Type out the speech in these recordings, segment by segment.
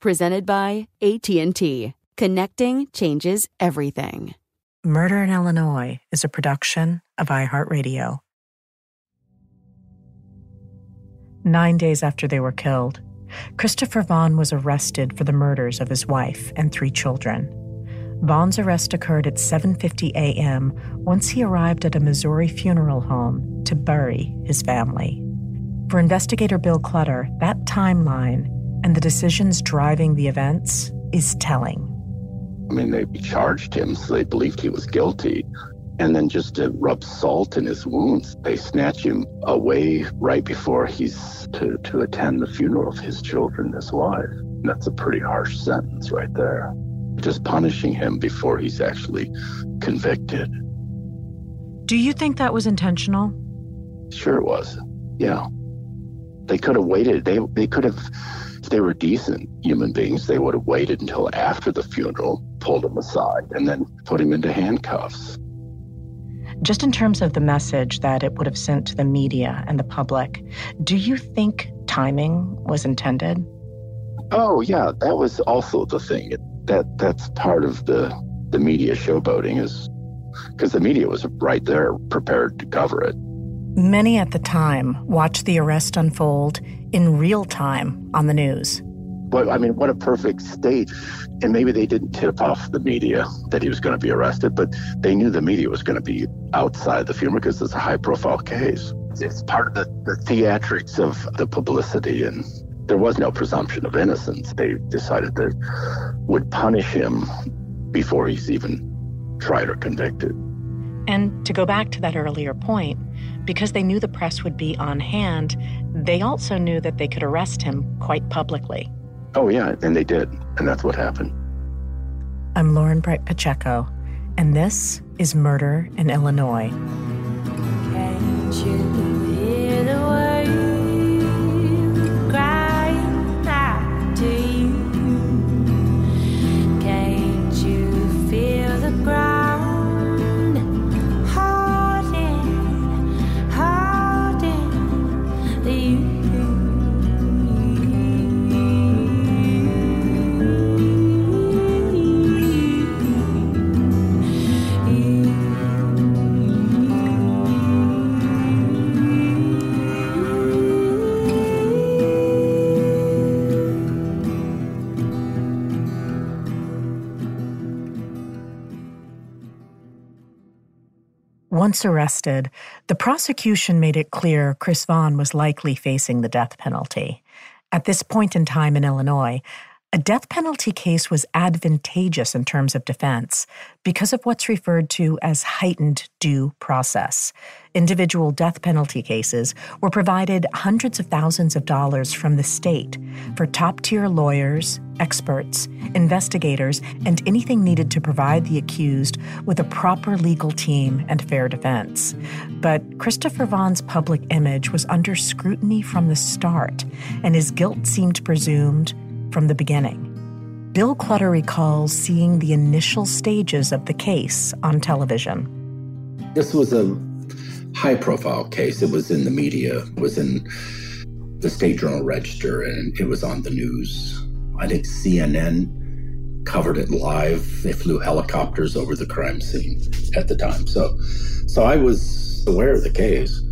Presented by AT&T. Connecting changes everything. Murder in Illinois is a production of iHeartRadio. 9 days after they were killed, Christopher Vaughn was arrested for the murders of his wife and 3 children. Vaughn's arrest occurred at 7:50 a.m. once he arrived at a Missouri funeral home to bury his family. For investigator Bill Clutter, that timeline and the decisions driving the events is telling. I mean, they charged him, so they believed he was guilty. And then just to rub salt in his wounds, they snatch him away right before he's to attend the funeral of his children, his wife. And that's a pretty harsh sentence right there. Just punishing him before he's actually convicted. Do you think that was intentional? Sure it was, yeah. They could have waited. They could have... If they were decent human beings, they would have waited until after the funeral, pulled him aside, and then put him into handcuffs. Just in terms of the message that it would have sent to the media and the public, do you think timing was intended? Oh, yeah, that was also the thing. That's part of the media showboating, is because the media was right there prepared to cover it. Many at the time watched the arrest unfold in real time on the news. Well, I mean, what a perfect stage. And maybe they didn't tip off the media that he was going to be arrested, but they knew the media was going to be outside the funeral because it's a high-profile case. It's part of the theatrics of the publicity, and there was no presumption of innocence. They decided they would punish him before he's even tried or convicted. And to go back to that earlier point, because they knew the press would be on hand, they also knew that they could arrest him quite publicly. Oh, yeah, and they did, and that's what happened. I'm Lauren Bright Pacheco, and this is Murder in Illinois. Can't you hear the words crying out to you? Can't you feel the cry? Once arrested, the prosecution made it clear Chris Vaughn was likely facing the death penalty. At this point in time in Illinois, A death penalty case was advantageous in terms of defense because of what's referred to as heightened due process. Individual death penalty cases were provided hundreds of thousands of dollars from the state for top-tier lawyers, experts, investigators, and anything needed to provide the accused with a proper legal team and fair defense. But Christopher Vaughn's public image was under scrutiny from the start, and his guilt seemed presumed from the beginning. Bill Clutter recalls seeing the initial stages of the case on television. This was a high-profile case. It was in the media. It was in the State Journal Register, and it was on the news. I think CNN covered it live. They flew helicopters over the crime scene at the time. So I was aware of the case,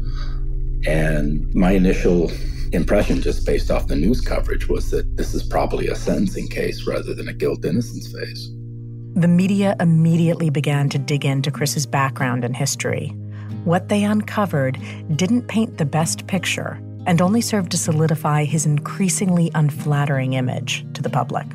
and my initial impression just based off the news coverage was that this is probably a sentencing case rather than a guilt-innocence phase. The media immediately began to dig into Chris's background and history. What they uncovered didn't paint the best picture and only served to solidify his increasingly unflattering image to the public.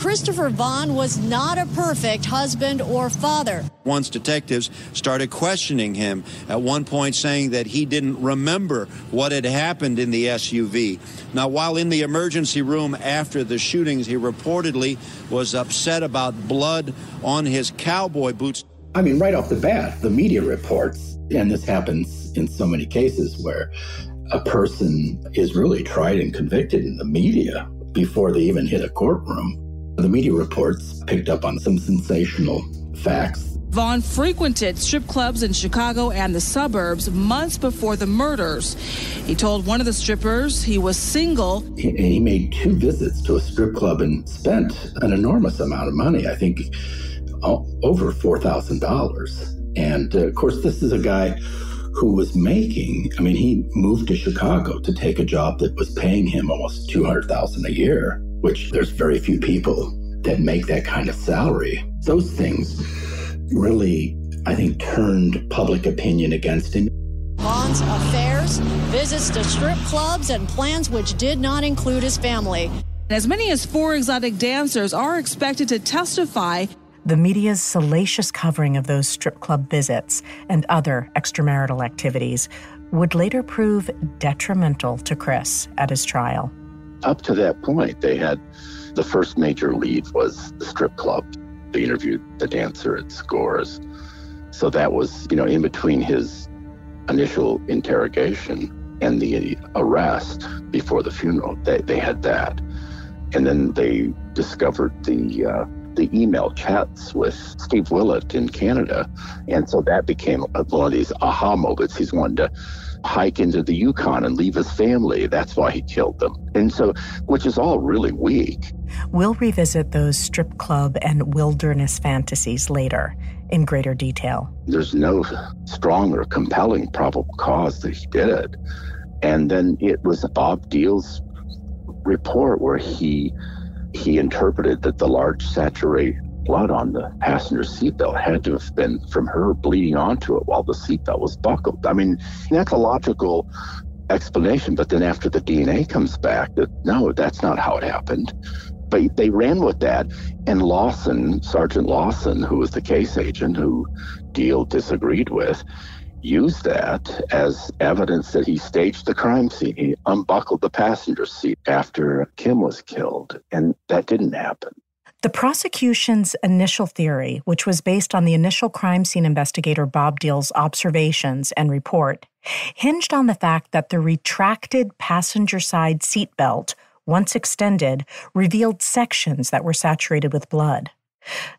Christopher Vaughn was not a perfect husband or father. Once detectives started questioning him, at one point saying that he didn't remember what had happened in the SUV. Now, while in the emergency room after the shootings, he reportedly was upset about blood on his cowboy boots. I mean, right off the bat, the media reports, and this happens in so many cases where a person is really tried and convicted in the media before they even hit a courtroom. The media reports picked up on some sensational facts. Vaughn frequented strip clubs in Chicago and the suburbs months before the murders. He told one of the strippers he was single. He made 2 visits to a strip club and spent an enormous amount of money, I think over $4,000. And of course, this is a guy who was making, I mean, he moved to Chicago to take a job that was paying him almost $200,000 a year, which there's very few people that make that kind of salary. Those things really, I think, turned public opinion against him. Vaughn's affairs, visits to strip clubs, and plans which did not include his family. As many as 4 exotic dancers are expected to testify. The media's salacious covering of those strip club visits and other extramarital activities would later prove detrimental to Chris at his trial. Up to that point, they had the first major lead was the strip club. They interviewed the dancer at Scores. So that was, in between his initial interrogation and the arrest before the funeral, they had that. And then they discovered the email chats with Steve Willett in Canada. And so that became one of these aha moments. He's wanted to hike into the Yukon and leave his family. That's why he killed them. And so, which is all really weak. We'll revisit those strip club and wilderness fantasies later in greater detail. There's no strong or compelling probable cause that he did it. And then it was Bob Deal's report where he interpreted that the large saturated blood on the passenger seatbelt had to have been from her bleeding onto it while the seatbelt was buckled. I mean, that's a logical explanation, but then after the DNA comes back, that no, that's not how it happened. But they ran with that, and Lawson, Sergeant Lawson, who was the case agent who Deal disagreed with, used that as evidence that he staged the crime scene. He unbuckled the passenger seat after Kim was killed, and that didn't happen. The prosecution's initial theory, which was based on the initial crime scene investigator Bob Deal's observations and report, hinged on the fact that the retracted passenger side seatbelt, once extended, revealed sections that were saturated with blood.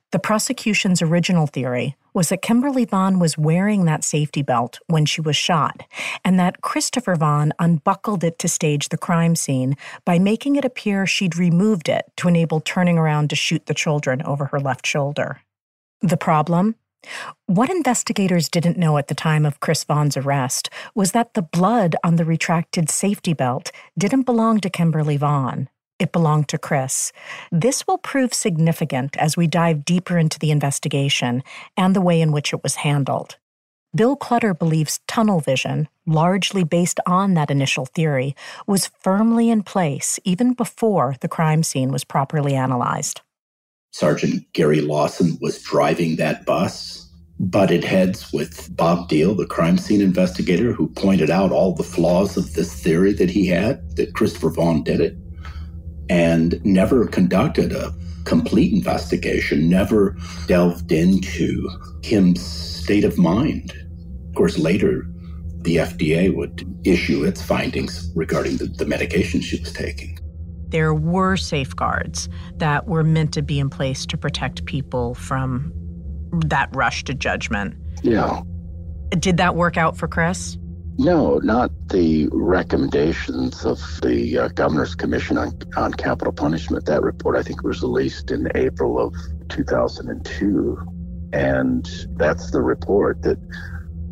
The prosecution's original theory was that Kimberly Vaughn was wearing that safety belt when she was shot, and that Christopher Vaughn unbuckled it to stage the crime scene by making it appear she'd removed it to enable turning around to shoot the children over her left shoulder. The problem? What investigators didn't know at the time of Chris Vaughn's arrest was that the blood on the retracted safety belt didn't belong to Kimberly Vaughn. It belonged to Chris. This will prove significant as we dive deeper into the investigation and the way in which it was handled. Bill Clutter believes tunnel vision, largely based on that initial theory, was firmly in place even before the crime scene was properly analyzed. Sergeant Gary Lawson was driving that bus, butted heads with Bob Deal, the crime scene investigator, who pointed out all the flaws of this theory that he had, that Christopher Vaughn did it, and never conducted a complete investigation, never delved into Kim's state of mind. Of course, later, the FDA would issue its findings regarding the medication she was taking. There were safeguards that were meant to be in place to protect people from that rush to judgment. Yeah. Did that work out for Chris? No, not the recommendations of the Governor's Commission on Capital Punishment. That report, I think, was released in April of 2002. And that's the report that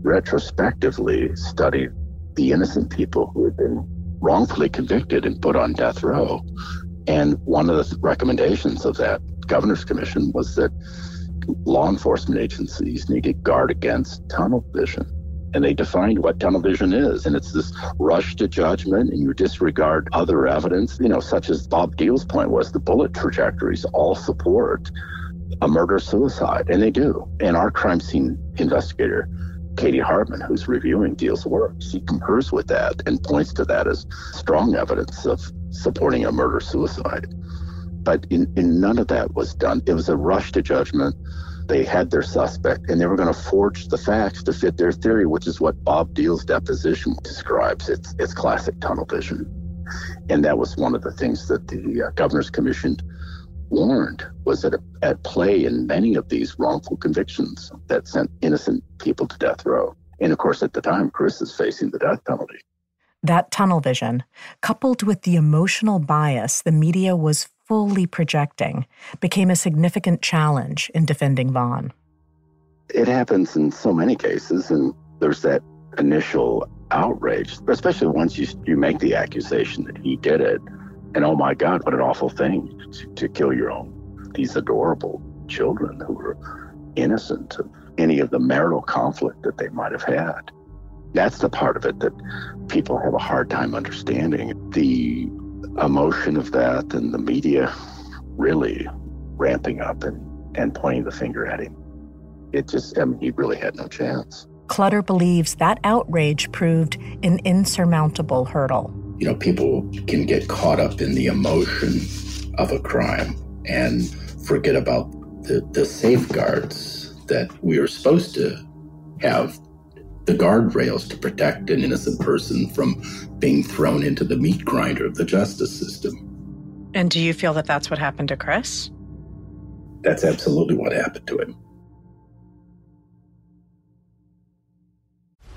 retrospectively studied the innocent people who had been wrongfully convicted and put on death row. And one of the recommendations of that Governor's Commission was that law enforcement agencies need to guard against tunnel vision. And they defined what tunnel vision is. And it's this rush to judgment, and you disregard other evidence, such as Bob Deal's point was the bullet trajectories all support a murder-suicide. And they do. And our crime scene investigator, Katie Hartman, who's reviewing Deal's work, she concurs with that and points to that as strong evidence of supporting a murder-suicide. But in none of that was done. It was a rush to judgment. They had their suspect, and they were going to forge the facts to fit their theory, which is what Bob Deal's deposition describes. It's classic tunnel vision. And that was one of the things that the Governor's Commission warned was at play in many of these wrongful convictions that sent innocent people to death row. And, of course, at the time, Chris is facing the death penalty. That tunnel vision, coupled with the emotional bias the media was fully projecting, became a significant challenge in defending Vaughn. It happens in so many cases, and there's that initial outrage, especially once you make the accusation that he did it, and oh my God, what an awful thing to kill your own, these adorable children who were innocent of any of the marital conflict that they might have had. That's the part of it that people have a hard time understanding. The emotion of that and the media really ramping up and pointing the finger at him. He really had no chance. Clutter believes that outrage proved an insurmountable hurdle. People can get caught up in the emotion of a crime and forget about the safeguards that we are supposed to have, the guardrails to protect an innocent person from being thrown into the meat grinder of the justice system. And do you feel that that's what happened to Chris? That's absolutely what happened to him.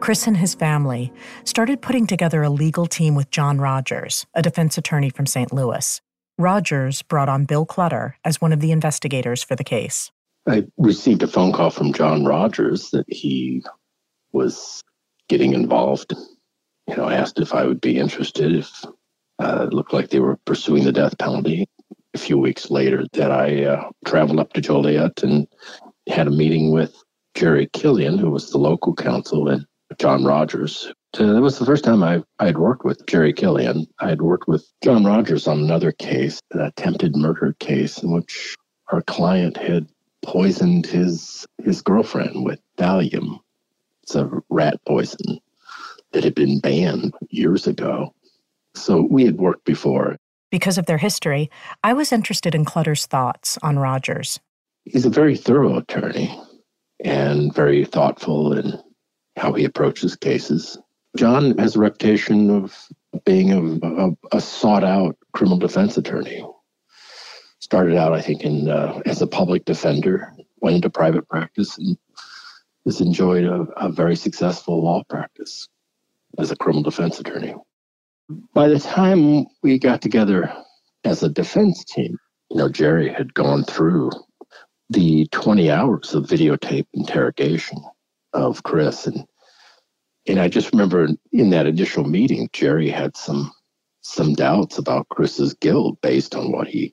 Chris and his family started putting together a legal team with John Rogers, a defense attorney from St. Louis. Rogers brought on Bill Clutter as one of the investigators for the case. I received a phone call from John Rogers that he was getting involved. You know, I asked if I would be interested, if it looked like they were pursuing the death penalty. A few weeks later that I traveled up to Joliet and had a meeting with Jerry Killian, who was the local counsel, and John Rogers. That was the first time I had worked with Jerry Killian. I had worked with John Rogers on another case, an attempted murder case in which our client had poisoned his girlfriend with Valium. It's a rat poison that had been banned years ago. So we had worked before. Because of their history, I was interested in Clutter's thoughts on Rogers. He's a very thorough attorney and very thoughtful in how he approaches cases. John has a reputation of being a sought-out criminal defense attorney. Started out, I think, as a public defender, went into private practice, and has enjoyed a very successful law practice as a criminal defense attorney. By the time we got together as a defense team, you know, Jerry had gone through the 20 hours of videotape interrogation of Chris. And I just remember in that initial meeting, Jerry had some doubts about Chris's guilt based on what he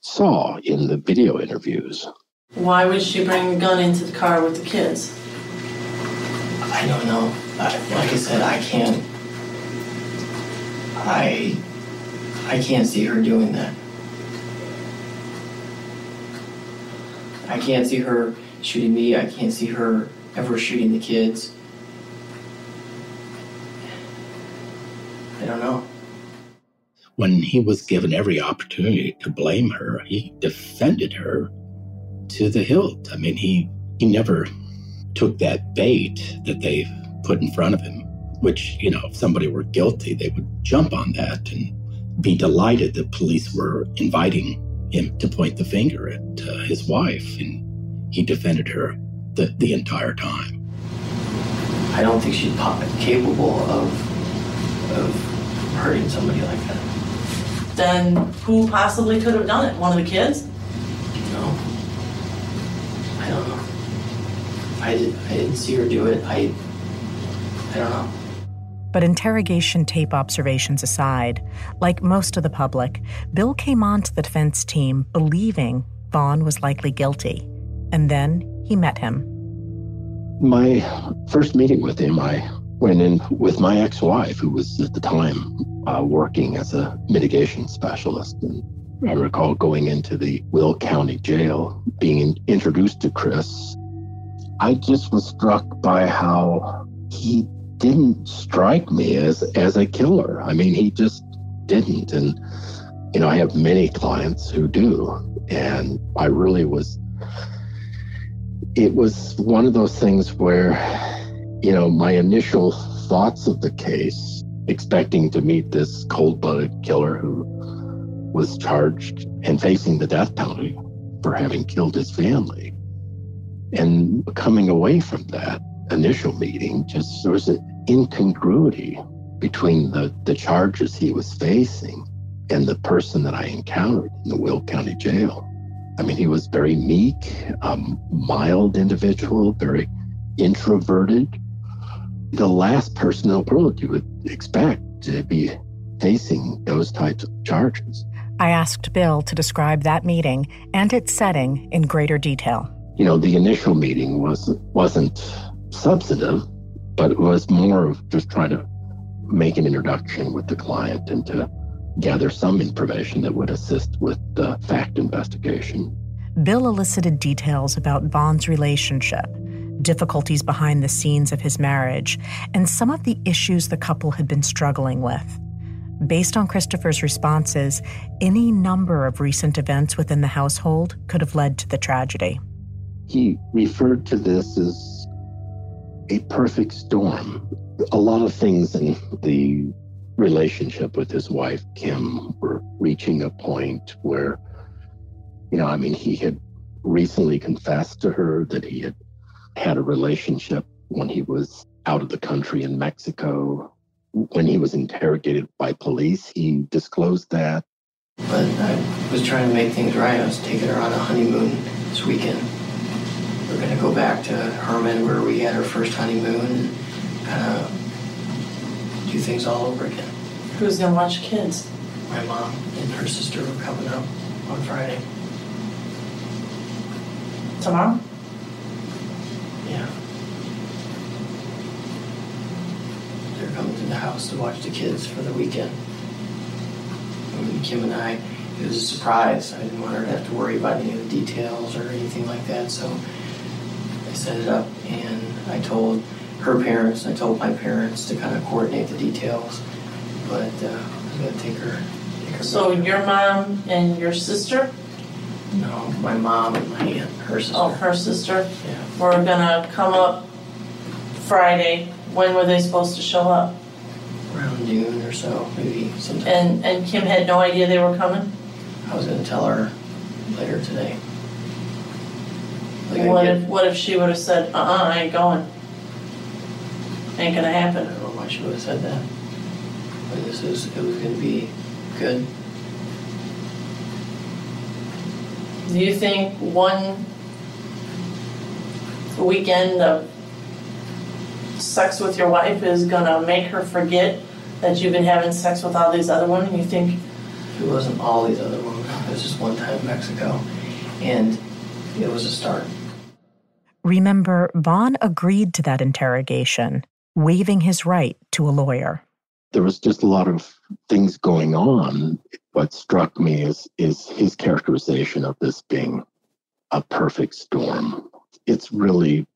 saw in the video interviews. Why would she bring a gun into the car with the kids? I don't know. Like I said, I can't see her doing that. I can't see her shooting me. I can't see her ever shooting the kids. I don't know. When he was given every opportunity to blame her, he defended her to the hilt. I mean, he never took that bait that they put in front of him, which, you know, if somebody were guilty, they would jump on that and be delighted that police were inviting him to point the finger at his wife. And he defended her the entire time. I don't think she's capable of hurting somebody like that. Then who possibly could have done it? One of the kids? No. I don't know. I didn't see her do it. I don't know. But interrogation tape observations aside, like most of the public, Bill came on to the defense team believing Vaughn was likely guilty. And then he met him. My first meeting with him, I went in with my ex-wife, who was at the time working as a mitigation specialist. And I recall going into the Will County Jail, being introduced to Chris. I just was struck by how he didn't strike me as a killer. I mean, he just didn't. And, you know, I have many clients who do. And I really was... It was one of those things where, you know, my initial thoughts of the case, expecting to meet this cold-blooded killer who was charged and facing the death penalty for having killed his family. And coming away from that initial meeting, just there was an incongruity between the charges he was facing and the person that I encountered in the Will County Jail. I mean, he was very meek, mild individual, very introverted. The last person in the world you would expect to be facing those types of charges. I asked Bill to describe that meeting and its setting in greater detail. You know, the initial meeting wasn't substantive, but it was more of just trying to make an introduction with the client and to gather some information that would assist with the fact investigation. Bill elicited details about Vaughn's relationship, difficulties behind the scenes of his marriage, and some of the issues the couple had been struggling with. Based on Christopher's responses, any number of recent events within the household could have led to the tragedy. He referred to this as a perfect storm. A lot of things in the relationship with his wife, Kim, were reaching a point where, he had recently confessed to her that he had had a relationship when he was out of the country in Mexico. When he was interrogated by police, he disclosed that. But I was trying to make things right. I was taking her on a honeymoon this weekend. We're going to go back to Herman where we had our first honeymoon and kind of do things all over again. Who's going to watch kids? My mom and her sister were coming up on Friday. Tomorrow? Yeah. They're coming to the house to watch the kids for the weekend. And Kim and I, it was a surprise. I didn't want her to have to worry about any of the details or anything like that. So I set it up and I told her parents, I told my parents to kind of coordinate the details. But I was going to take her. So back. Your mom and your sister? No, my mom and my aunt, her sister. Oh, her sister? Yeah. We're going to come up Friday. When were they supposed to show up? Around noon or so, maybe sometime. And Kim had no idea they were coming? I was going to tell her later today. Like what if she would have said, I ain't going? Ain't going to happen. I don't know why she would have said that. But it was going to be good. Do you think one weekend of sex with your wife is going to make her forget that you've been having sex with all these other women? You think? It wasn't all these other women. It was just one time in Mexico. And it was a start. Remember, Vaughn agreed to that interrogation, waiving his right to a lawyer. There was just a lot of things going on. What struck me is his characterization of this being a perfect storm. It's really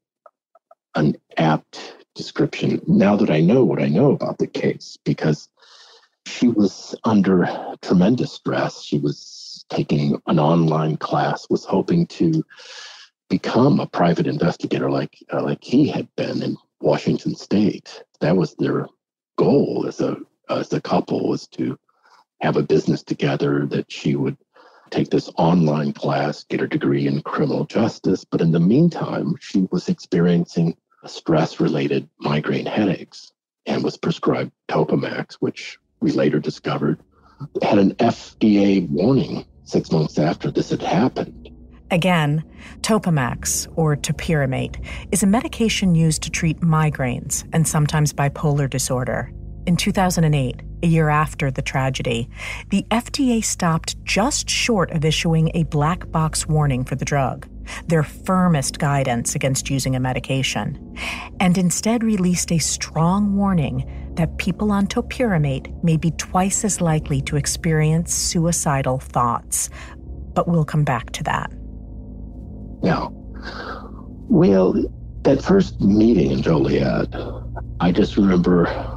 an apt description, now that I know what I know about the case, because she was under tremendous stress. She was taking an online class, was hoping to become a private investigator like he had been in Washington State. That was their goal as a couple, was to have a business together, that she would take this online class, get her degree in criminal justice. But in the meantime, she was experiencing stress-related migraine headaches and was prescribed Topamax, which we later discovered had an FDA warning 6 months after this had happened. Again, Topamax, or topiramate, is a medication used to treat migraines and sometimes bipolar disorder. In 2008, a year after the tragedy, the FDA stopped just short of issuing a black box warning for the drug, their firmest guidance against using a medication, and instead released a strong warning that people on topiramate may be twice as likely to experience suicidal thoughts. But we'll come back to that. Now, well, that first meeting in Joliet, I just remember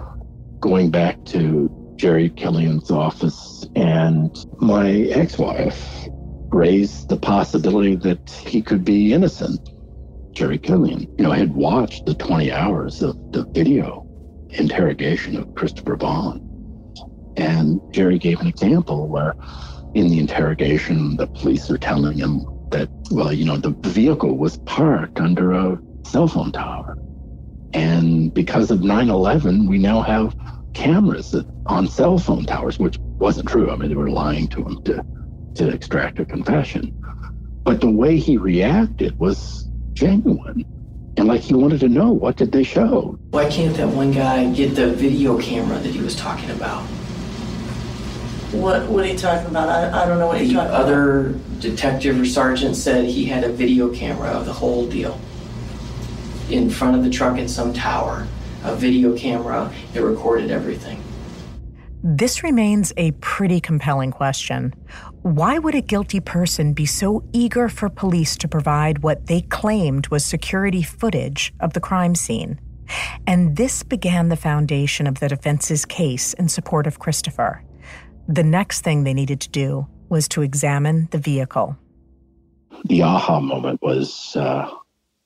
going back to Jerry Killian's office, and my ex-wife raised the possibility that he could be innocent. Jerry Killian, I had watched the 20 hours of the video interrogation of Christopher Vaughn. And Jerry gave an example where in the interrogation, the police are telling him that, the vehicle was parked under a cell phone tower. And because of 9/11, we now have cameras on cell phone towers, which wasn't true. I mean, they were lying to him to extract a confession. But the way he reacted was genuine. And he wanted to know, what did they show? Why can't that one guy get the video camera that he was talking about? What are you talking about? I don't know what you're talking about. The other detective or sergeant said he had a video camera of the whole deal. In front of the truck in some tower, a video camera that recorded everything. This remains a pretty compelling question. Why would a guilty person be so eager for police to provide what they claimed was security footage of the crime scene? And this began the foundation of the defense's case in support of Christopher. The next thing they needed to do was to examine the vehicle. The aha moment was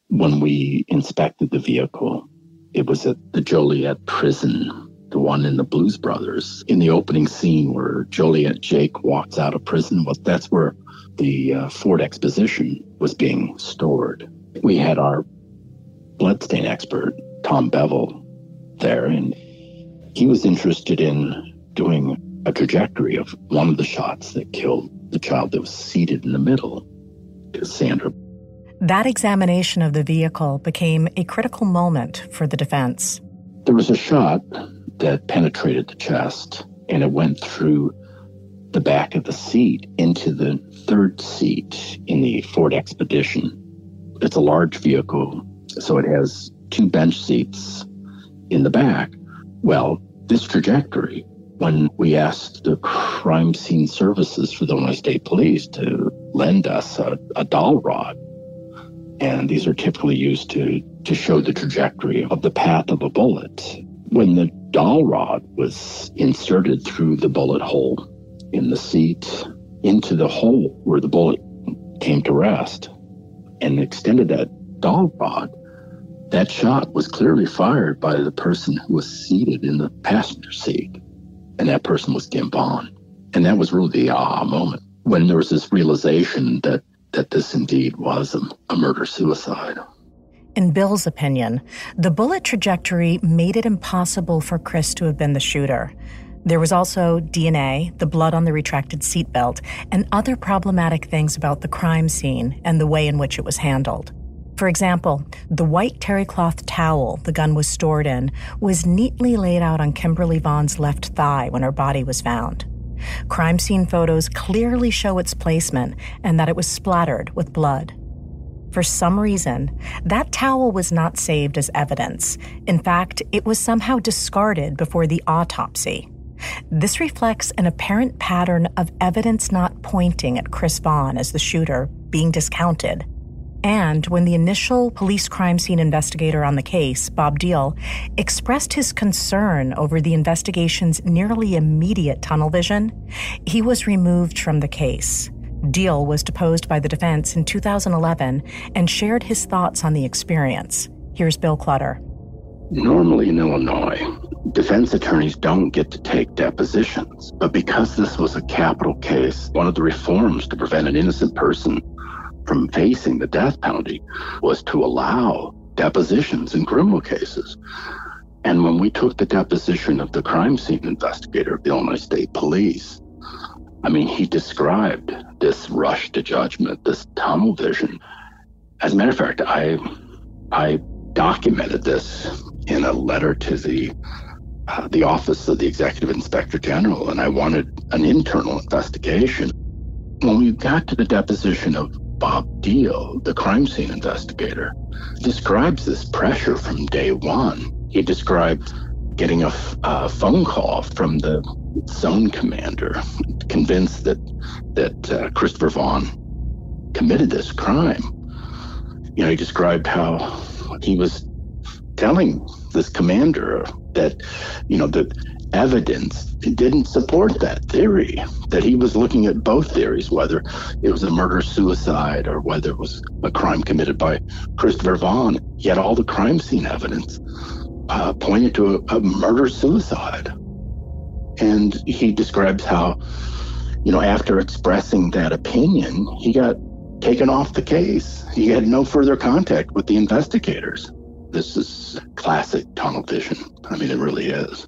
when we inspected the vehicle. It was at the Joliet prison, the one in the Blues Brothers. In the opening scene where Joliet Jake walks out of prison, well, that's where the Ford Expedition was being stored. We had our bloodstain expert, Tom Bevel, there, and he was interested in doing a trajectory of one of the shots that killed the child that was seated in the middle, Sandra. That examination of the vehicle became a critical moment for the defense. There was a shot that penetrated the chest, and it went through the back of the seat into the third seat in the Ford Expedition. It's a large vehicle, so it has two bench seats in the back. Well, this trajectory, when we asked the crime scene services for the Illinois State Police to lend us a dowel rod, and these are typically used to show the trajectory of the path of a bullet. When the dowel rod was inserted through the bullet hole in the seat into the hole where the bullet came to rest and extended that dowel rod, that shot was clearly fired by the person who was seated in the passenger seat. And that person was Kim Vaughn. And that was really the aha moment, when there was this realization that this indeed was a murder-suicide. In Bill's opinion, the bullet trajectory made it impossible for Chris to have been the shooter. There was also DNA, the blood on the retracted seatbelt, and other problematic things about the crime scene and the way in which it was handled. For example, the white terry cloth towel the gun was stored in was neatly laid out on Kimberly Vaughn's left thigh when her body was found. Crime scene photos clearly show its placement and that it was splattered with blood. For some reason, that towel was not saved as evidence. In fact, it was somehow discarded before the autopsy. This reflects an apparent pattern of evidence not pointing at Chris Vaughn as the shooter being discounted. And when the initial police crime scene investigator on the case, Bob Deal, expressed his concern over the investigation's nearly immediate tunnel vision, he was removed from the case. Deal was deposed by the defense in 2011 and shared his thoughts on the experience. Here's Bill Clutter. Normally in Illinois, defense attorneys don't get to take depositions. But because this was a capital case, one of the reforms to prevent an innocent person from facing the death penalty was to allow depositions in criminal cases. And when we took the deposition of the crime scene investigator of the Illinois State Police, I mean, he described this rush to judgment, this tunnel vision. As a matter of fact, I documented this in a letter to the Office of the Executive Inspector General, and I wanted an internal investigation. When we got to the deposition of Bob Deal, the crime scene investigator, describes this pressure from day one. He described getting a phone call from the zone commander, convinced that Christopher Vaughn committed this crime. You know, he described how he was telling this commander that, you know, the evidence didn't support that theory, that he was looking at both theories, whether it was a murder-suicide or whether it was a crime committed by Christopher Vaughn. Yet all the crime scene evidence pointed to a murder-suicide. And he describes how, you know, after expressing that opinion, he got taken off the case. He had no further contact with the investigators. This is classic tunnel vision. I mean, it really is.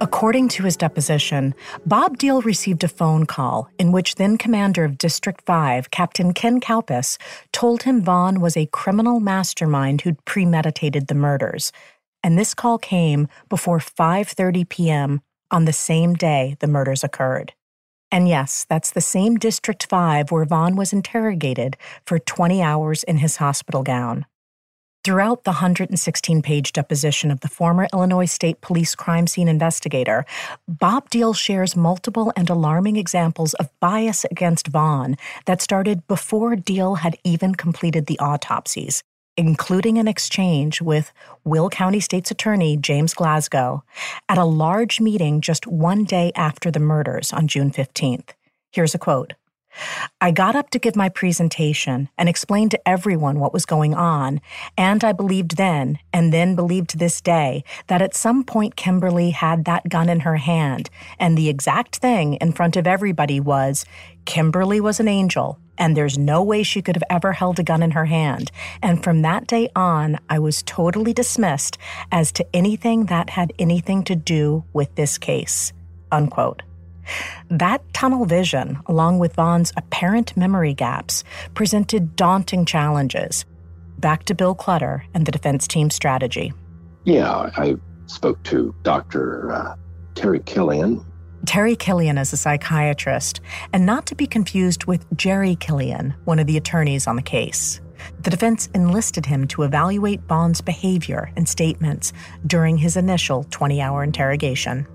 According to his deposition, Bob Deal received a phone call in which then-commander of District 5, Captain Ken Kalpas, told him Vaughn was a criminal mastermind who'd premeditated the murders. And this call came before 5:30 p.m. on the same day the murders occurred. And yes, that's the same District 5 where Vaughn was interrogated for 20 hours in his hospital gown. Throughout the 116-page deposition of the former Illinois State Police crime scene investigator, Bob Deal shares multiple and alarming examples of bias against Vaughn that started before Deal had even completed the autopsies, including an exchange with Will County State's Attorney James Glasgow at a large meeting just one day after the murders on June 15th. Here's a quote. "I got up to give my presentation and explained to everyone what was going on, and I believed then, and then believe to this day, that at some point Kimberly had that gun in her hand, and the exact thing in front of everybody was, Kimberly was an angel, and there's no way she could have ever held a gun in her hand. And from that day on, I was totally dismissed as to anything that had anything to do with this case," unquote. That tunnel vision, along with Vaughn's apparent memory gaps, presented daunting challenges. Back to Bill Clutter and the defense team's strategy. Yeah, I spoke to Dr. Terry Killian. Terry Killian is a psychiatrist, and not to be confused with Jerry Killian, one of the attorneys on the case. The defense enlisted him to evaluate Vaughn's behavior and statements during his initial 20-hour interrogation.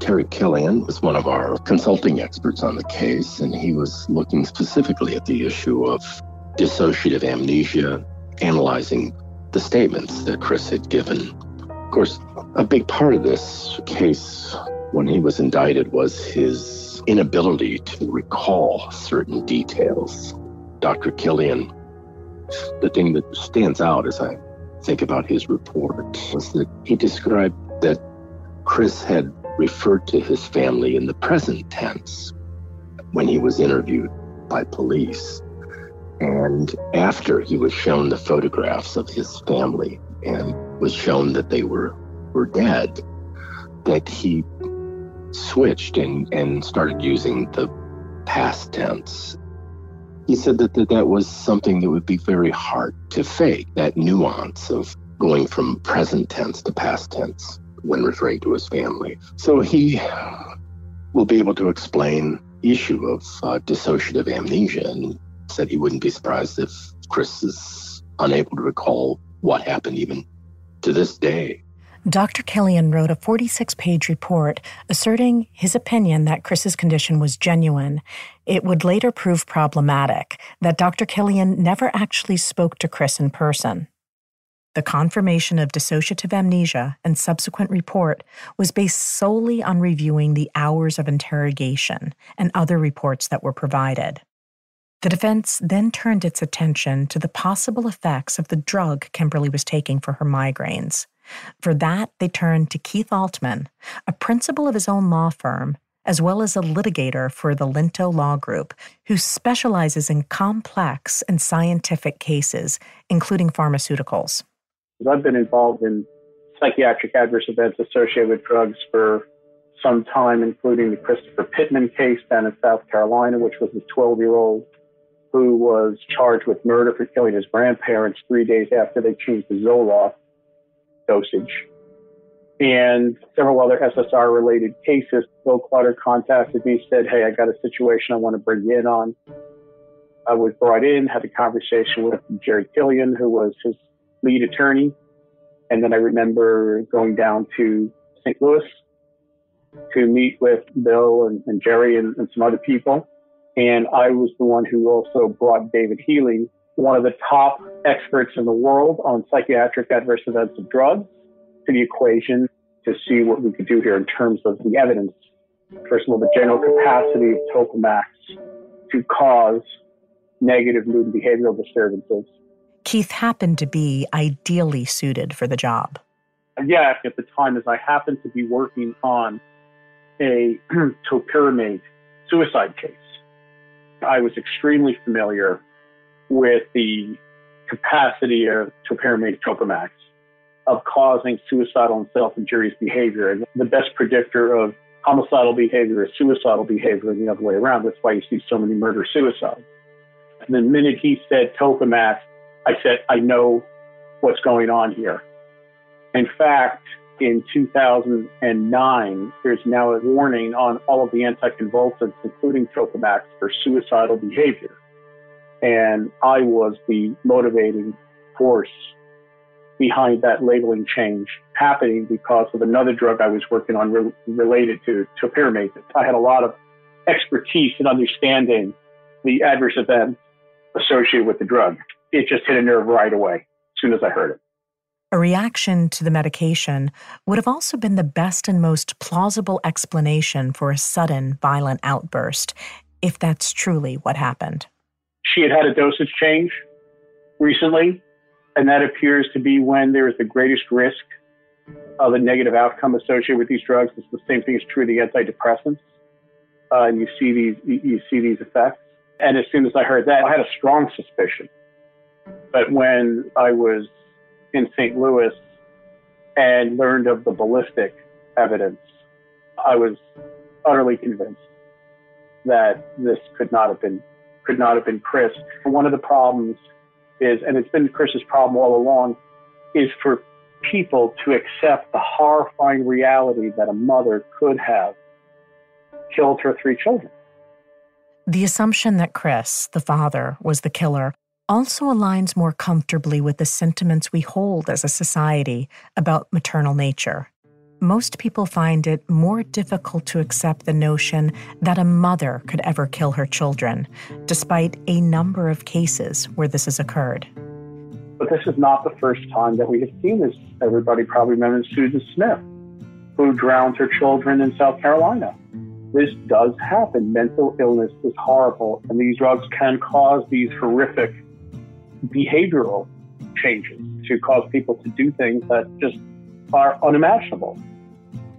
Terry Killian was one of our consulting experts on the case, and he was looking specifically at the issue of dissociative amnesia, analyzing the statements that Chris had given. Of course, a big part of this case when he was indicted was his inability to recall certain details. Dr. Killian, the thing that stands out as I think about his report was that he described that Chris had referred to his family in the present tense when he was interviewed by police, and after he was shown the photographs of his family and was shown that they were dead, that he switched and started using the past tense. He said that was something that would be very hard to fake, that nuance of going from present tense to past tense when referring to his family. So he will be able to explain the issue of dissociative amnesia, and said he wouldn't be surprised if Chris's unable to recall what happened even to this day. Dr. Killian wrote a 46-page report asserting his opinion that Chris's condition was genuine. It would later prove problematic that Dr. Killian never actually spoke to Chris in person. The confirmation of dissociative amnesia and subsequent report was based solely on reviewing the hours of interrogation and other reports that were provided. The defense then turned its attention to the possible effects of the drug Kimberly was taking for her migraines. For that, they turned to Keith Altman, a principal of his own law firm, as well as a litigator for the Linto Law Group, who specializes in complex and scientific cases, including pharmaceuticals. I've been involved in psychiatric adverse events associated with drugs for some time, including the Christopher Pittman case down in South Carolina, which was a 12-year-old who was charged with murder for killing his grandparents 3 days after they changed the Zoloft dosage, and several other SSR-related cases. Bill Clutter contacted me, said, hey, I got a situation I want to bring you in on. I was brought in, had a conversation with Jerry Killian, who was his lead attorney, and then I remember going down to St. Louis to meet with Bill and Jerry and some other people, and I was the one who also brought David Healy, one of the top experts in the world on psychiatric adverse events of drugs, to the equation to see what we could do here in terms of the evidence. First of all, the general capacity of Topamax to cause negative mood and behavioral disturbances. Keith happened to be ideally suited for the job. Yeah, at the time, as I happened to be working on a topiramate suicide case, I was extremely familiar with the capacity of topiramate Topamax of causing suicidal and self-injurious behavior. And the best predictor of homicidal behavior is suicidal behavior and the other way around. That's why you see so many murder-suicides. And the minute he said Topamax, I said, I know what's going on here. In fact, in 2009, there's now a warning on all of the anticonvulsants, including Topamax, for suicidal behavior. And I was the motivating force behind that labeling change happening because of another drug I was working on related to topiramate. I had a lot of expertise in understanding the adverse events associated with the drug. It just hit a nerve right away as soon as I heard it. A reaction to the medication would have also been the best and most plausible explanation for a sudden violent outburst, if that's truly what happened. She had had a dosage change recently, and that appears to be when there is the greatest risk of a negative outcome associated with these drugs. It's the same thing is true of the antidepressants, and you see these effects. And as soon as I heard that, I had a strong suspicion. But when I was in St. Louis and learned of the ballistic evidence, I was utterly convinced that this could not have been Chris. One of the problems is, and it's been Chris's problem all along, is for people to accept the horrifying reality that a mother could have killed her three children. The assumption that Chris, the father, was the killer also aligns more comfortably with the sentiments we hold as a society about maternal nature. Most people find it more difficult to accept the notion that a mother could ever kill her children, despite a number of cases where this has occurred. But this is not the first time that we have seen this. Everybody probably remembers Susan Smith, who drowned her children in South Carolina. This does happen. Mental illness is horrible, and these drugs can cause these horrific behavioral changes to cause people to do things that just are unimaginable.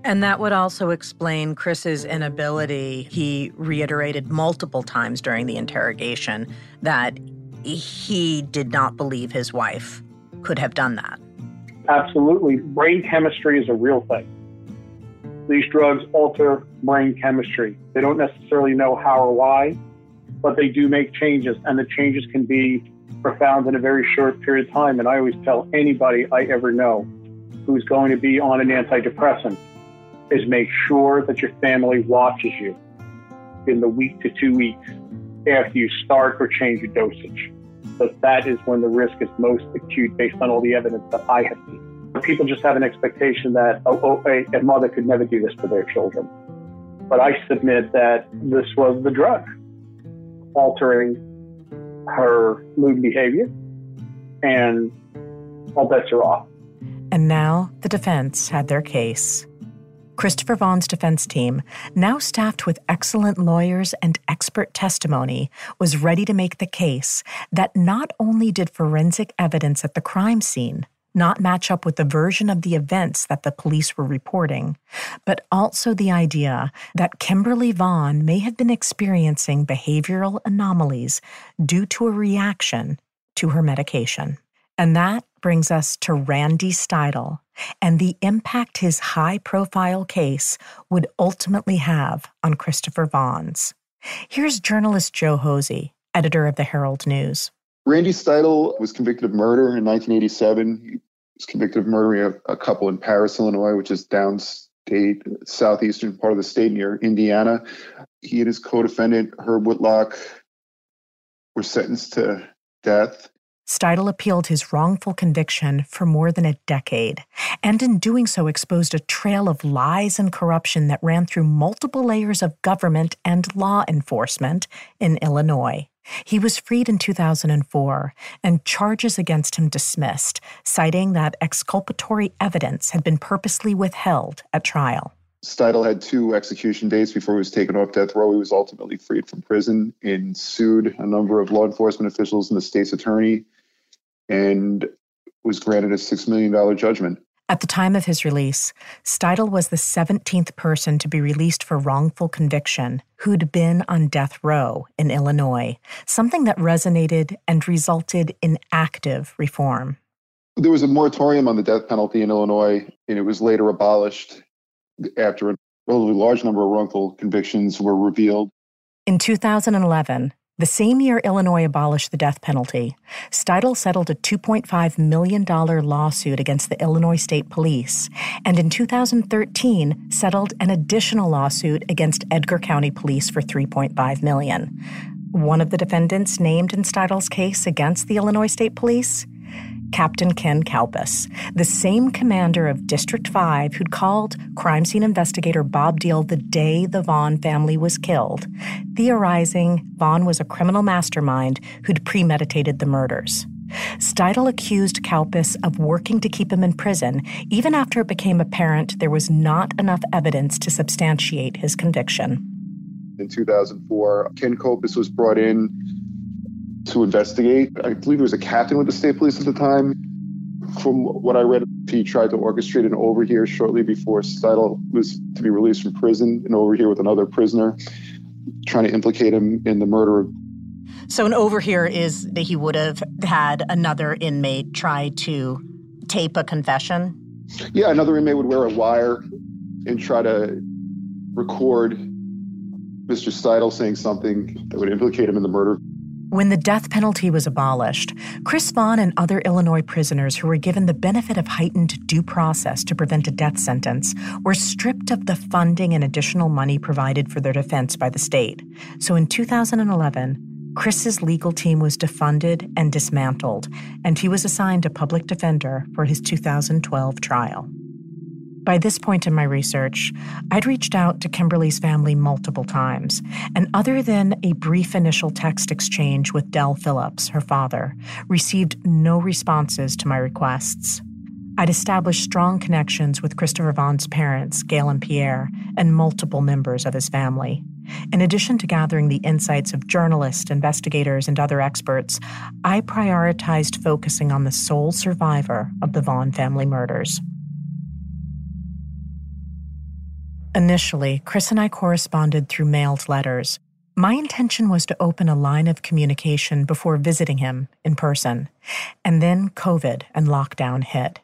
And that would also explain Chris's inability. He reiterated multiple times during the interrogation that he did not believe his wife could have done that. Absolutely. Brain chemistry is a real thing. These drugs alter brain chemistry. They don't necessarily know how or why, but they do make changes, and the changes can be profound in a very short period of time. And I always tell anybody I ever know who's going to be on an antidepressant is make sure that your family watches you in the week to 2 weeks after you start or change your dosage. But that is when the risk is most acute based on all the evidence that I have seen. People just have an expectation that a mother could never do this to their children. But I submit that this was the drug altering her mood behavior, and all bets are off. And now the defense had their case. Christopher Vaughn's defense team, now staffed with excellent lawyers and expert testimony, was ready to make the case that not only did forensic evidence at the crime scene not match up with the version of the events that the police were reporting, but also the idea that Kimberly Vaughn may have been experiencing behavioral anomalies due to a reaction to her medication. And that brings us to Randy Steidl and the impact his high-profile case would ultimately have on Christopher Vaughn's. Here's journalist Joe Hosey, editor of the Herald News. Randy Steidl was convicted of murder in 1987. He was convicted of murdering a couple in Paris, Illinois, which is downstate, southeastern part of the state near Indiana. He and his co-defendant, Herb Whitlock, were sentenced to death. Steidl appealed his wrongful conviction for more than a decade, and in doing so exposed a trail of lies and corruption that ran through multiple layers of government and law enforcement in Illinois. He was freed in 2004 and charges against him dismissed, citing that exculpatory evidence had been purposely withheld at trial. Steidl had 2 execution dates before he was taken off death row. He was ultimately freed from prison and sued a number of law enforcement officials and the state's attorney and was granted a $6 million judgment. At the time of his release, Steidl was the 17th person to be released for wrongful conviction who'd been on death row in Illinois, something that resonated and resulted in active reform. There was a moratorium on the death penalty in Illinois, and it was later abolished after a relatively large number of wrongful convictions were revealed. In 2011, the same year Illinois abolished the death penalty, Steidl settled a $2.5 million lawsuit against the Illinois State Police, and in 2013 settled an additional lawsuit against Edgar County Police for $3.5 million. One of the defendants named in Steidl's case against the Illinois State Police? Captain Ken Kalpas, the same commander of District 5 who'd called crime scene investigator Bob Deal the day the Vaughn family was killed, theorizing Vaughn was a criminal mastermind who'd premeditated the murders. Steidl accused Kalpas of working to keep him in prison, even after it became apparent there was not enough evidence to substantiate his conviction. In 2004, Ken Kalpas was brought in to investigate. I believe he was a captain with the state police at the time. From what I read, he tried to orchestrate an overhear shortly before Steidl was to be released from prison, an overhear with another prisoner, trying to implicate him in the murder. So an overhear is that he would have had another inmate try to tape a confession? Yeah, another inmate would wear a wire and try to record Mr. Steidl saying something that would implicate him in the murder. When the death penalty was abolished, Chris Vaughn and other Illinois prisoners who were given the benefit of heightened due process to prevent a death sentence were stripped of the funding and additional money provided for their defense by the state. So in 2011, Chris's legal team was defunded and dismantled, and he was assigned a public defender for his 2012 trial. By this point in my research, I'd reached out to Kimberly's family multiple times, and other than a brief initial text exchange with Del Phillips, her father, received no responses to my requests. I'd established strong connections with Christopher Vaughn's parents, Gail and Pierre, and multiple members of his family. In addition to gathering the insights of journalists, investigators, and other experts, I prioritized focusing on the sole survivor of the Vaughn family murders. Initially, Chris and I corresponded through mailed letters. My intention was to open a line of communication before visiting him in person. And then COVID and lockdown hit.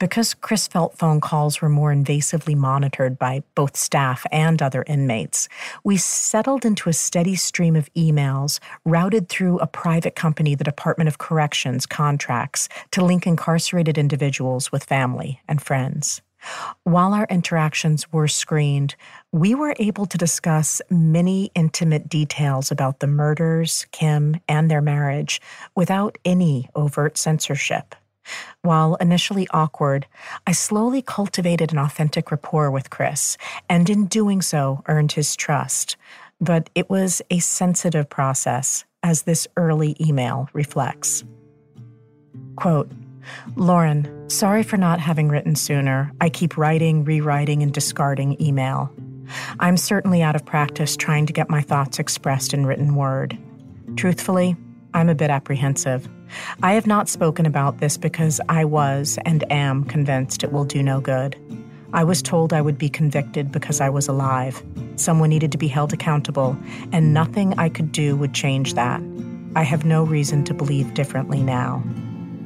Because Chris felt phone calls were more invasively monitored by both staff and other inmates, we settled into a steady stream of emails routed through a private company the Department of Corrections contracts to link incarcerated individuals with family and friends. While our interactions were screened, we were able to discuss many intimate details about the murders, Kim, and their marriage without any overt censorship. While initially awkward, I slowly cultivated an authentic rapport with Chris, and in doing so, earned his trust. But it was a sensitive process, as this early email reflects. Quote, "Lauren, sorry for not having written sooner. I keep writing, rewriting, and discarding email. I'm certainly out of practice trying to get my thoughts expressed in written word. Truthfully, I'm a bit apprehensive. I have not spoken about this because I was and am convinced it will do no good. I was told I would be convicted because I was alive. Someone needed to be held accountable, and nothing I could do would change that. I have no reason to believe differently now."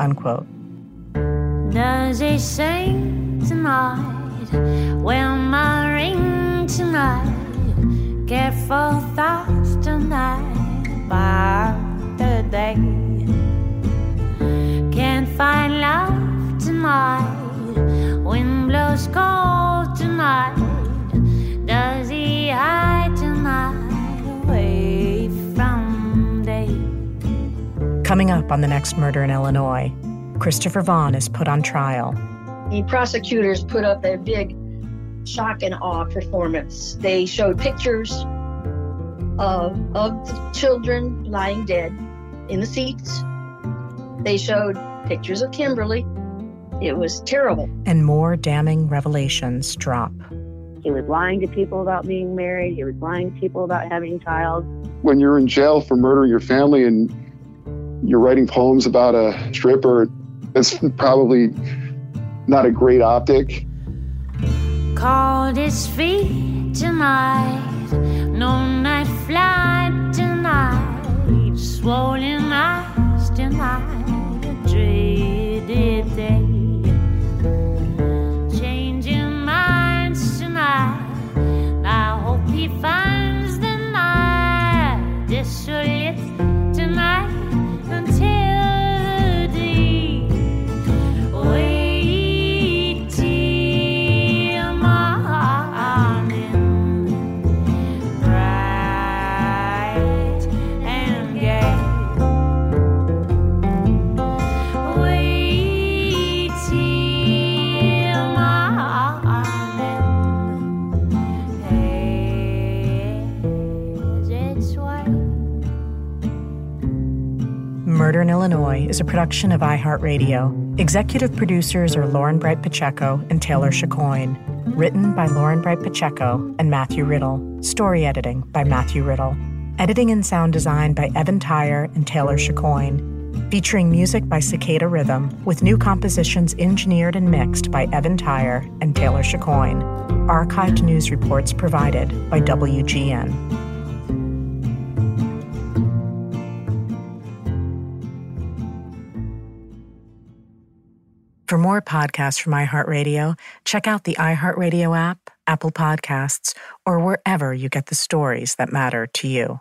Unquote. Does he sing tonight? Will my ring tonight? Careful thoughts tonight, by the day. Can't find love tonight. Wind blows cold tonight. Does he hide tonight away from day? Coming up on the next Murder in Illinois, Christopher Vaughn is put on trial. The prosecutors put up a big shock and awe performance. They showed pictures of the children lying dead in the seats. They showed pictures of Kimberly. It was terrible. And more damning revelations drop. He was lying to people about being married. He was lying to people about having a child. When you're in jail for murdering your family and you're writing poems about a stripper, that's probably not a great optic. Cold his feet tonight, no night flight tonight, swollen eyes tonight, a dreaded day, changing minds tonight, I hope he finds the night, desolate tonight. Murder in Illinois is a production of iHeartRadio. Executive producers are Lauren Bright Pacheco and Taylor Chacoin. Written by Lauren Bright Pacheco and Matthew Riddle. Story editing by Matthew Riddle. Editing and sound design by Evan Tyer and Taylor Chacoin. Featuring music by Cicada Rhythm, with new compositions engineered and mixed by Evan Tyer and Taylor Chacoin. Archived news reports provided by WGN. For more podcasts from iHeartRadio, check out the iHeartRadio app, Apple Podcasts, or wherever you get the stories that matter to you.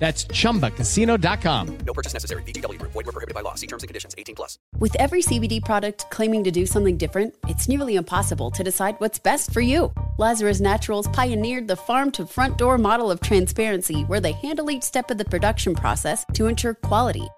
That's ChumbaCasino.com. No purchase necessary. VGW Group. Void where prohibited by law. See terms and conditions. 18+. With every CBD product claiming to do something different, it's nearly impossible to decide what's best for you. Lazarus Naturals pioneered the farm-to-front-door model of transparency, where they handle each step of the production process to ensure quality,